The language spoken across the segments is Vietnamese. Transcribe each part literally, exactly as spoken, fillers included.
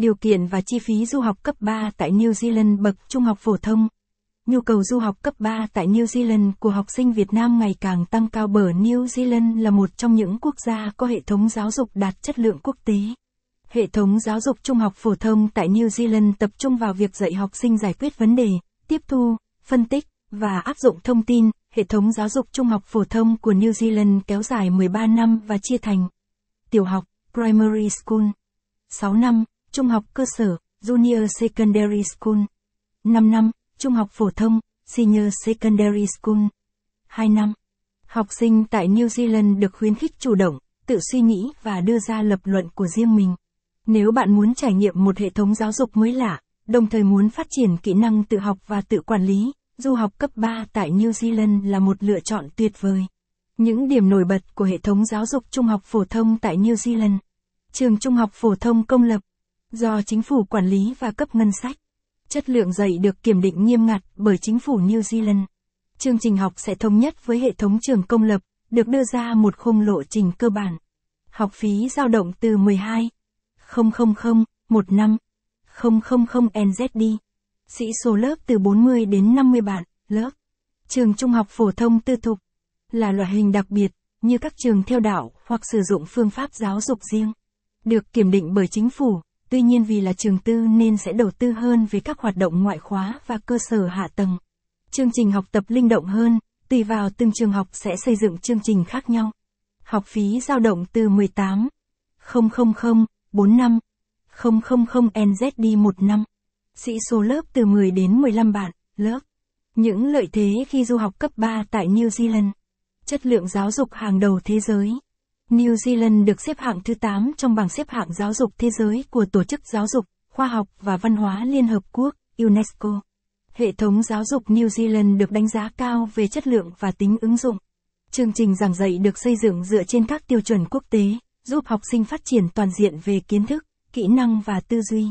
Điều kiện và chi phí du học cấp ba tại New Zealand bậc trung học phổ thông. Nhu cầu du học cấp ba tại New Zealand của học sinh Việt Nam ngày càng tăng cao bởi New Zealand là một trong những quốc gia có hệ thống giáo dục đạt chất lượng quốc tế. Hệ thống giáo dục trung học phổ thông tại New Zealand tập trung vào việc dạy học sinh giải quyết vấn đề, tiếp thu, phân tích và áp dụng thông tin. Hệ thống giáo dục trung học phổ thông của New Zealand kéo dài mười ba năm và chia thành tiểu học, Primary school, sáu năm, trung học cơ sở, Junior secondary school, năm năm, trung học phổ thông, Senior secondary school, hai năm. Học sinh tại New Zealand được khuyến khích chủ động, tự suy nghĩ và đưa ra lập luận của riêng mình. Nếu bạn muốn trải nghiệm một hệ thống giáo dục mới lạ, đồng thời muốn phát triển kỹ năng tự học và tự quản lý, du học cấp ba tại New Zealand là một lựa chọn tuyệt vời. Những điểm nổi bật của hệ thống giáo dục trung học phổ thông tại New Zealand. Trường trung học phổ thông công lập, do chính phủ quản lý và cấp ngân sách. Chất lượng dạy được kiểm định nghiêm ngặt bởi chính phủ New Zealand. Chương trình học sẽ thống nhất với hệ thống trường công lập, được đưa ra một khung lộ trình cơ bản. Học phí dao động từ mười hai nghìn một năm không không không NZD. Sĩ số lớp từ bốn mươi đến năm mươi bạn, lớp. Trường trung học phổ thông tư thục là loại hình đặc biệt, như các trường theo đạo hoặc sử dụng phương pháp giáo dục riêng. Được kiểm định bởi chính phủ, tuy nhiên vì là trường tư nên sẽ đầu tư hơn về các hoạt động ngoại khóa và cơ sở hạ tầng. Chương trình học tập linh động hơn, tùy vào từng trường học sẽ xây dựng chương trình khác nhau. Học phí dao động từ mười tám nghìn bốn mươi lăm nghìn NZD một năm. Sĩ số lớp từ mười đến mười lăm bạn, lớp. Những lợi thế khi du học cấp ba tại New Zealand. Chất lượng giáo dục hàng đầu thế giới. New Zealand được xếp hạng thứ tám trong bảng xếp hạng giáo dục thế giới của Tổ chức Giáo dục, Khoa học và Văn hóa Liên Hợp Quốc, UNESCO. Hệ thống giáo dục New Zealand được đánh giá cao về chất lượng và tính ứng dụng. Chương trình giảng dạy được xây dựng dựa trên các tiêu chuẩn quốc tế, giúp học sinh phát triển toàn diện về kiến thức, kỹ năng và tư duy.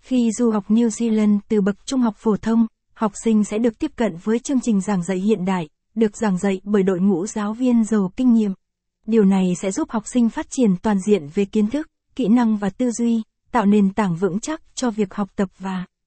Khi du học New Zealand từ bậc trung học phổ thông, học sinh sẽ được tiếp cận với chương trình giảng dạy hiện đại, được giảng dạy bởi đội ngũ giáo viên giàu kinh nghiệm. Điều này sẽ giúp học sinh phát triển toàn diện về kiến thức, kỹ năng và tư duy, tạo nền tảng vững chắc cho việc học tập và